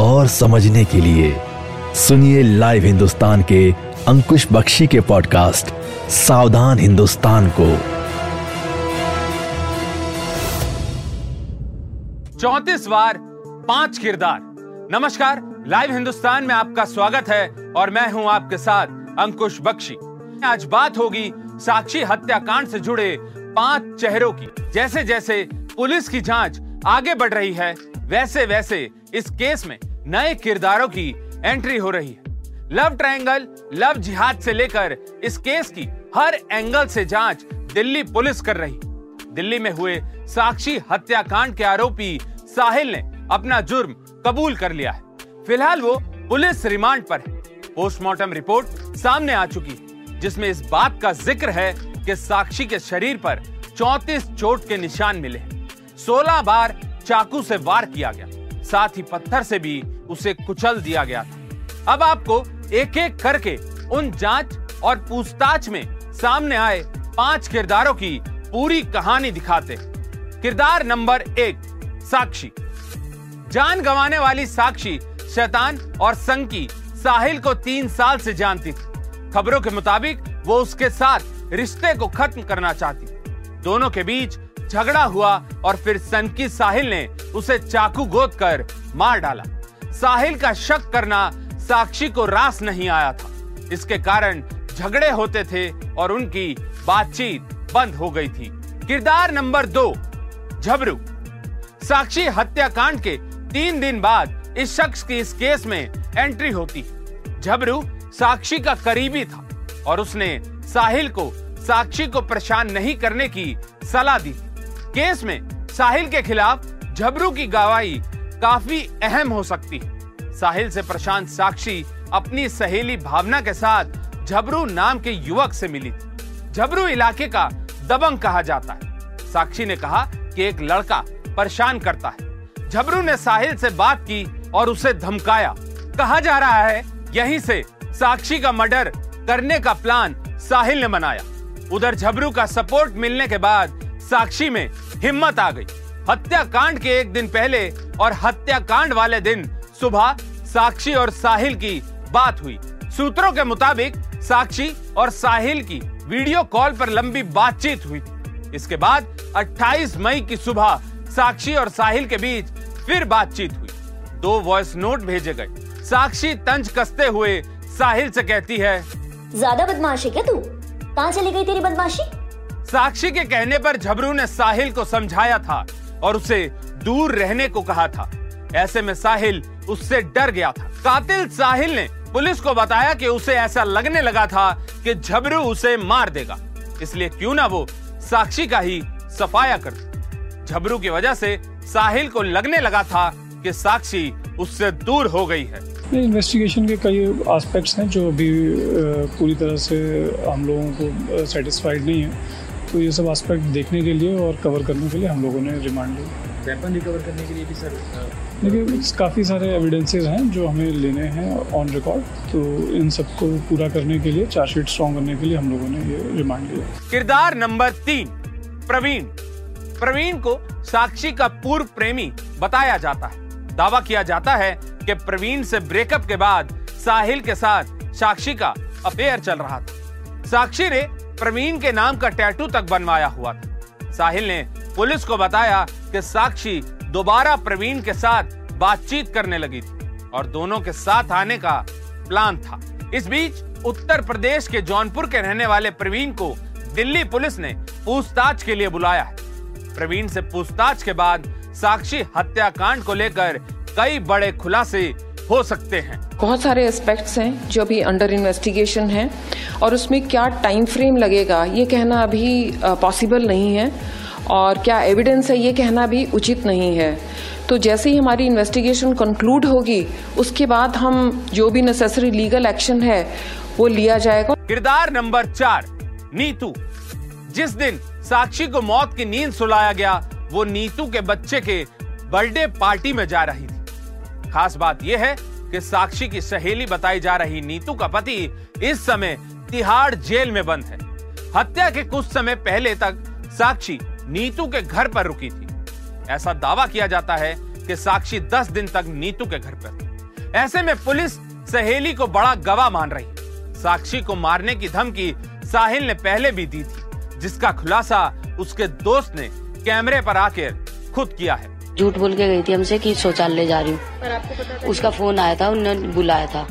और समझने के लिए सुनिए लाइव हिंदुस्तान के अंकुश बख्शी के पॉडकास्ट सावधान हिंदुस्तान को। 34 बार 5 किरदार। नमस्कार, लाइव हिंदुस्तान में आपका स्वागत है और मैं हूं आपके साथ अंकुश बख्शी। आज बात होगी साक्षी हत्याकांड से जुड़े 5 चेहरों की। जैसे जैसे पुलिस की जांच आगे बढ़ रही है वैसे वैसे इस केस में नए किरदारों की एंट्री हो रही है। लव ट्रायंगल, लव जिहाद से लेकर इस केस की हर एंगल से जांच दिल्ली पुलिस कर रही। दिल्ली में हुए साक्षी हत्याकांड के आरोपी साहिल ने अपना जुर्म कबूल कर लिया है। फिलहाल वो पुलिस रिमांड पर है। पोस्टमार्टम रिपोर्ट सामने आ चुकी है जिसमें इस बात का जिक्र है कि साक्षी के शरीर पर 34 चोट के निशान मिले, 16 बार चाकू से वार किया गया, साथ ही पत्थर से भी उसे कुचल दिया गया था। अब आपको एक एक करके उन जांच और पूछताछ में सामने आए 5 किरदारों की पूरी कहानी दिखाते। किरदार नंबर 1, साक्षी। जान गंवाने वाली साक्षी शैतान और संकी साहिल को 3 साल से जानती थी। खबरों के मुताबिक वो उसके साथ रिश्ते को खत्म करना चाहती। दोनों के बीच झगड़ा हुआ और फिर संकी साहिल ने उसे चाकू गोद कर मार डाला। साहिल का शक करना साक्षी को रास नहीं आया था, इसके कारण झगड़े होते थे और उनकी बातचीत बंद हो गई थी। किरदार नंबर 2, झबरू। साक्षी हत्याकांड के 3 दिन बाद इस शख्स की इस केस में एंट्री होती। झबरू साक्षी का करीबी था और उसने साहिल को साक्षी को परेशान नहीं करने की सलाह दी। केस में साहिल के खिलाफ झबरू की गवाही काफी अहम हो सकती है। साहिल से परेशान साक्षी अपनी सहेली भावना के साथ झबरू नाम के युवक से मिली थी। झबरू इलाके का दबंग कहा जाता है। साक्षी ने कहा कि एक लड़का परेशान करता है। झबरू ने साहिल से बात की और उसे धमकाया। कहा जा रहा है यहीं से साक्षी का मर्डर करने का प्लान साहिल ने बनाया। उधर झबरू का सपोर्ट मिलने के बाद साक्षी में हिम्मत आ गई। हत्याकांड के 1 दिन पहले और हत्याकांड वाले दिन सुबह साक्षी और साहिल की बात हुई। सूत्रों के मुताबिक साक्षी और साहिल की वीडियो कॉल पर लंबी बातचीत हुई। इसके बाद 28 मई की सुबह साक्षी और साहिल के बीच फिर बातचीत हुई। 2 वॉइस नोट भेजे गए। साक्षी तंज कसते हुए साहिल से कहती है, ज्यादा बदमाश है क्या तू? कहाँ चली गई तेरी बदमाशी? साक्षी के कहने पर झबरू ने साहिल को समझाया था और उसे दूर रहने को कहा था। ऐसे में साहिल उससे डर गया था। कातिल साहिल ने पुलिस को बताया कि उसे ऐसा लगने लगा था कि झबरू उसे मार देगा, इसलिए क्यों ना वो साक्षी का ही सफाया कर दे। झबरू की वजह से साहिल को लगने लगा था कि साक्षी उससे दूर हो गई है। इन्वेस्टिगेशन के कई एस्पेक्ट्स हैं जो अभी पूरी तरह से हम लोगों को सेटिस्फाइड नहीं है, तो ये सब एस्पेक्ट देखने के लिए और कवर करने के लिए हम लोगों ने रिमांड लिया। वेपन रिकवर करने के लिए भी सर देखिए काफ़ी सारे एविडेंसेस हैं जो हमें लेने हैं ऑन रिकॉर्ड, तो इन सबको पूरा करने के लिए, चार्जशीट स्ट्रॉन्ग करने के लिए हम लोगों ने ये रिमांड लिया। किरदार नंबर 3, प्रवीण। प्रवीण को साक्षी का पूर्व प्रेमी बताया जाता है। दावा किया जाता है कि प्रवीण से ब्रेकअप के बाद साहिल के साथ साक्षी का अफेयर चल रहा था। साक्षी ने प्रवीण के नाम का टैटू तक बनवाया हुआ था। साहिल ने पुलिस को बताया कि साक्षी दोबारा प्रवीण के साथ बातचीत करने लगी थी और दोनों के साथ आने का प्लान था। इस बीच उत्तर प्रदेश के जौनपुर के रहने वाले प्रवीण को दिल्ली पुलिस ने पूछताछ के लिए बुलाया है। प्रवीण से पूछताछ के बाद साक्षी हत्याकांड को लेकर कई बड़े खुलासे हो सकते हैं। बहुत सारे एस्पेक्ट्स हैं जो अभी अंडर इन्वेस्टिगेशन हैं और उसमें क्या टाइम फ्रेम लगेगा ये कहना अभी पॉसिबल नहीं है और क्या एविडेंस है ये कहना भी उचित नहीं है। तो जैसे ही हमारी इन्वेस्टिगेशन कंक्लूड होगी उसके बाद हम जो भी नेसेसरी लीगल एक्शन है वो लिया जाएगा। किरदार नंबर 4 नीतू। जिस दिन साक्षी को मौत की नींद सुलाया गया वो नीतू के बच्चे के बर्थडे पार्टी में जा रही थी। खास बात यह है कि साक्षी की सहेली बताई जा रही नीतू का पति इस समय तिहाड़ जेल में बंद है। हत्या के कुछ समय पहले तक साक्षी नीतू के घर पर रुकी थी। ऐसा दावा किया जाता है कि साक्षी 10 दिन तक नीतू के घर पर थी। ऐसे में पुलिस सहेली को बड़ा गवाह मान रही है। साक्षी को मारने की धमकी साहिल ने पहले भी दी थी, जिसका खुलासा उसके दोस्त ने कैमरे पर आकर खुद किया है। झूठ बोल के गई थी हमसे कि शौचालय जा रही हूँ। उसका फोन आया था, उन्होंने बुलाया था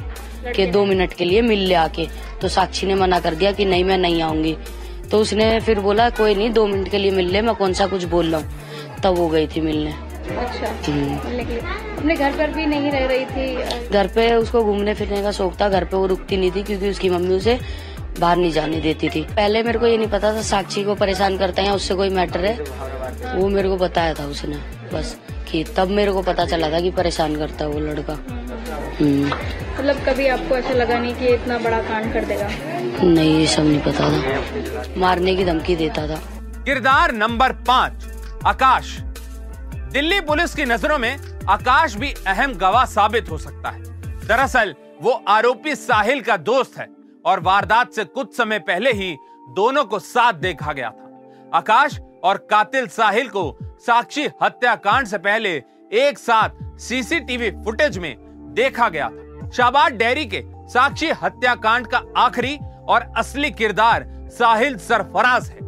कि 2 मिनट के लिए मिल ले आके, तो साक्षी ने मना कर दिया कि नहीं मैं नहीं आऊंगी। तो उसने फिर बोला कोई नहीं 2 मिनट के लिए मिल ले, मैं कौन सा कुछ बोल रहा हूँ। तब वो गई थी मिलने। अच्छा, अपने घर पर भी नहीं रह रही थी। घर पे उसको घूमने फिरने का शौक था, घर पे वो रुकती नहीं थी क्योंकि उसकी मम्मी उसे बाहर नहीं जाने देती थी। पहले मेरे को ये नहीं पता था साक्षी को परेशान करता है या उससे कोई मैटर है, वो मेरे को बताया था उसने बस, कि तब मेरे को पता चला था कि परेशान करता है वो लड़का। मतलब कभी आपको ऐसा लगा नहीं कि इतना बड़ा कांड कर देगा? नहीं, ये सब नहीं पता था। मारने की धमकी देता था। किरदार नंबर 5 आकाश। दिल्ली पुलिस की नजरों में आकाश भी अहम गवाह साबित हो सकता है। दरअसल वो आरोपी साहिल का दोस्त है और वारदात से कुछ समय पहले ही दोनों को साथ देखा गया था। आकाश और कातिल साहिल को साक्षी हत्याकांड से पहले एक साथ सीसीटीवी फुटेज में देखा गया था। शाहबाद डेयरी के साक्षी हत्याकांड का आखिरी और असली किरदार साहिल सरफराज है।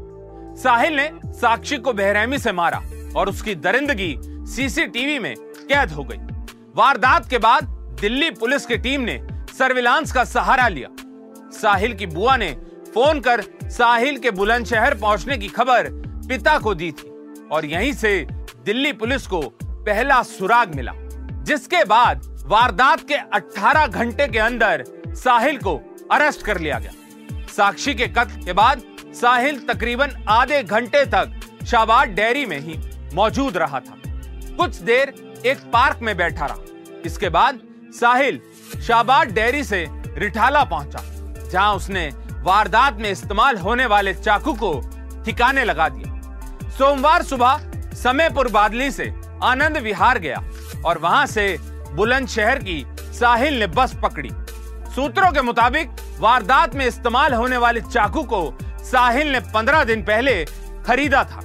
साहिल ने साक्षी को बेरहमी से मारा और उसकी दरिंदगी सीसीटीवी में कैद हो गई। वारदात के बाद दिल्ली पुलिस की टीम ने सर्विलांस का सहारा लिया। साहिल की बुआ ने फोन कर साहिल के बुलंदशहर पहुंचने की खबर पिता को दी थी और यहीं से दिल्ली पुलिस को पहला सुराग मिला, जिसके बाद वारदात के 18 घंटे के अंदर साहिल को अरेस्ट कर लिया गया। साक्षी के कत्ल के बाद साहिल तकरीबन आधे घंटे तक शाहबाद डेयरी में ही मौजूद रहा था। कुछ देर एक पार्क में बैठा रहा। इसके बाद साहिल शाहबाद डेयरी से रिठाला पहुंचा, जहां उसने वारदात में इस्तेमाल होने वाले चाकू को ठिकाने लगा दिया। सोमवार सुबह समयपुर बादली से आनंद विहार गया और वहां से बुलंदशहर की साहिल ने बस पकड़ी। सूत्रों के मुताबिक वारदात में इस्तेमाल होने वाले चाकू को साहिल ने 15 दिन पहले खरीदा था।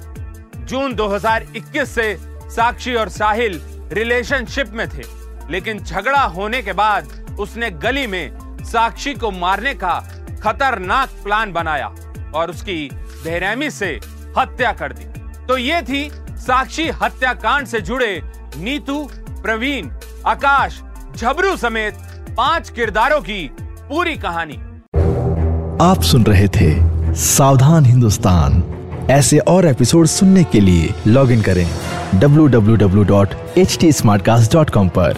जून 2021 से साक्षी और साहिल रिलेशनशिप में थे, लेकिन झगड़ा होने के बाद उसने गली में साक्षी को मारने का खतरनाक प्लान बनाया और उसकी बेरहमी से हत्या कर दी। तो ये थी साक्षी हत्याकांड से जुड़े नीतू, प्रवीण, आकाश, झबरू समेत 5 किरदारों की पूरी कहानी। आप सुन रहे थे सावधान हिंदुस्तान। ऐसे और एपिसोड सुनने के लिए लॉग इन करें www.hdsmartcast.com पर।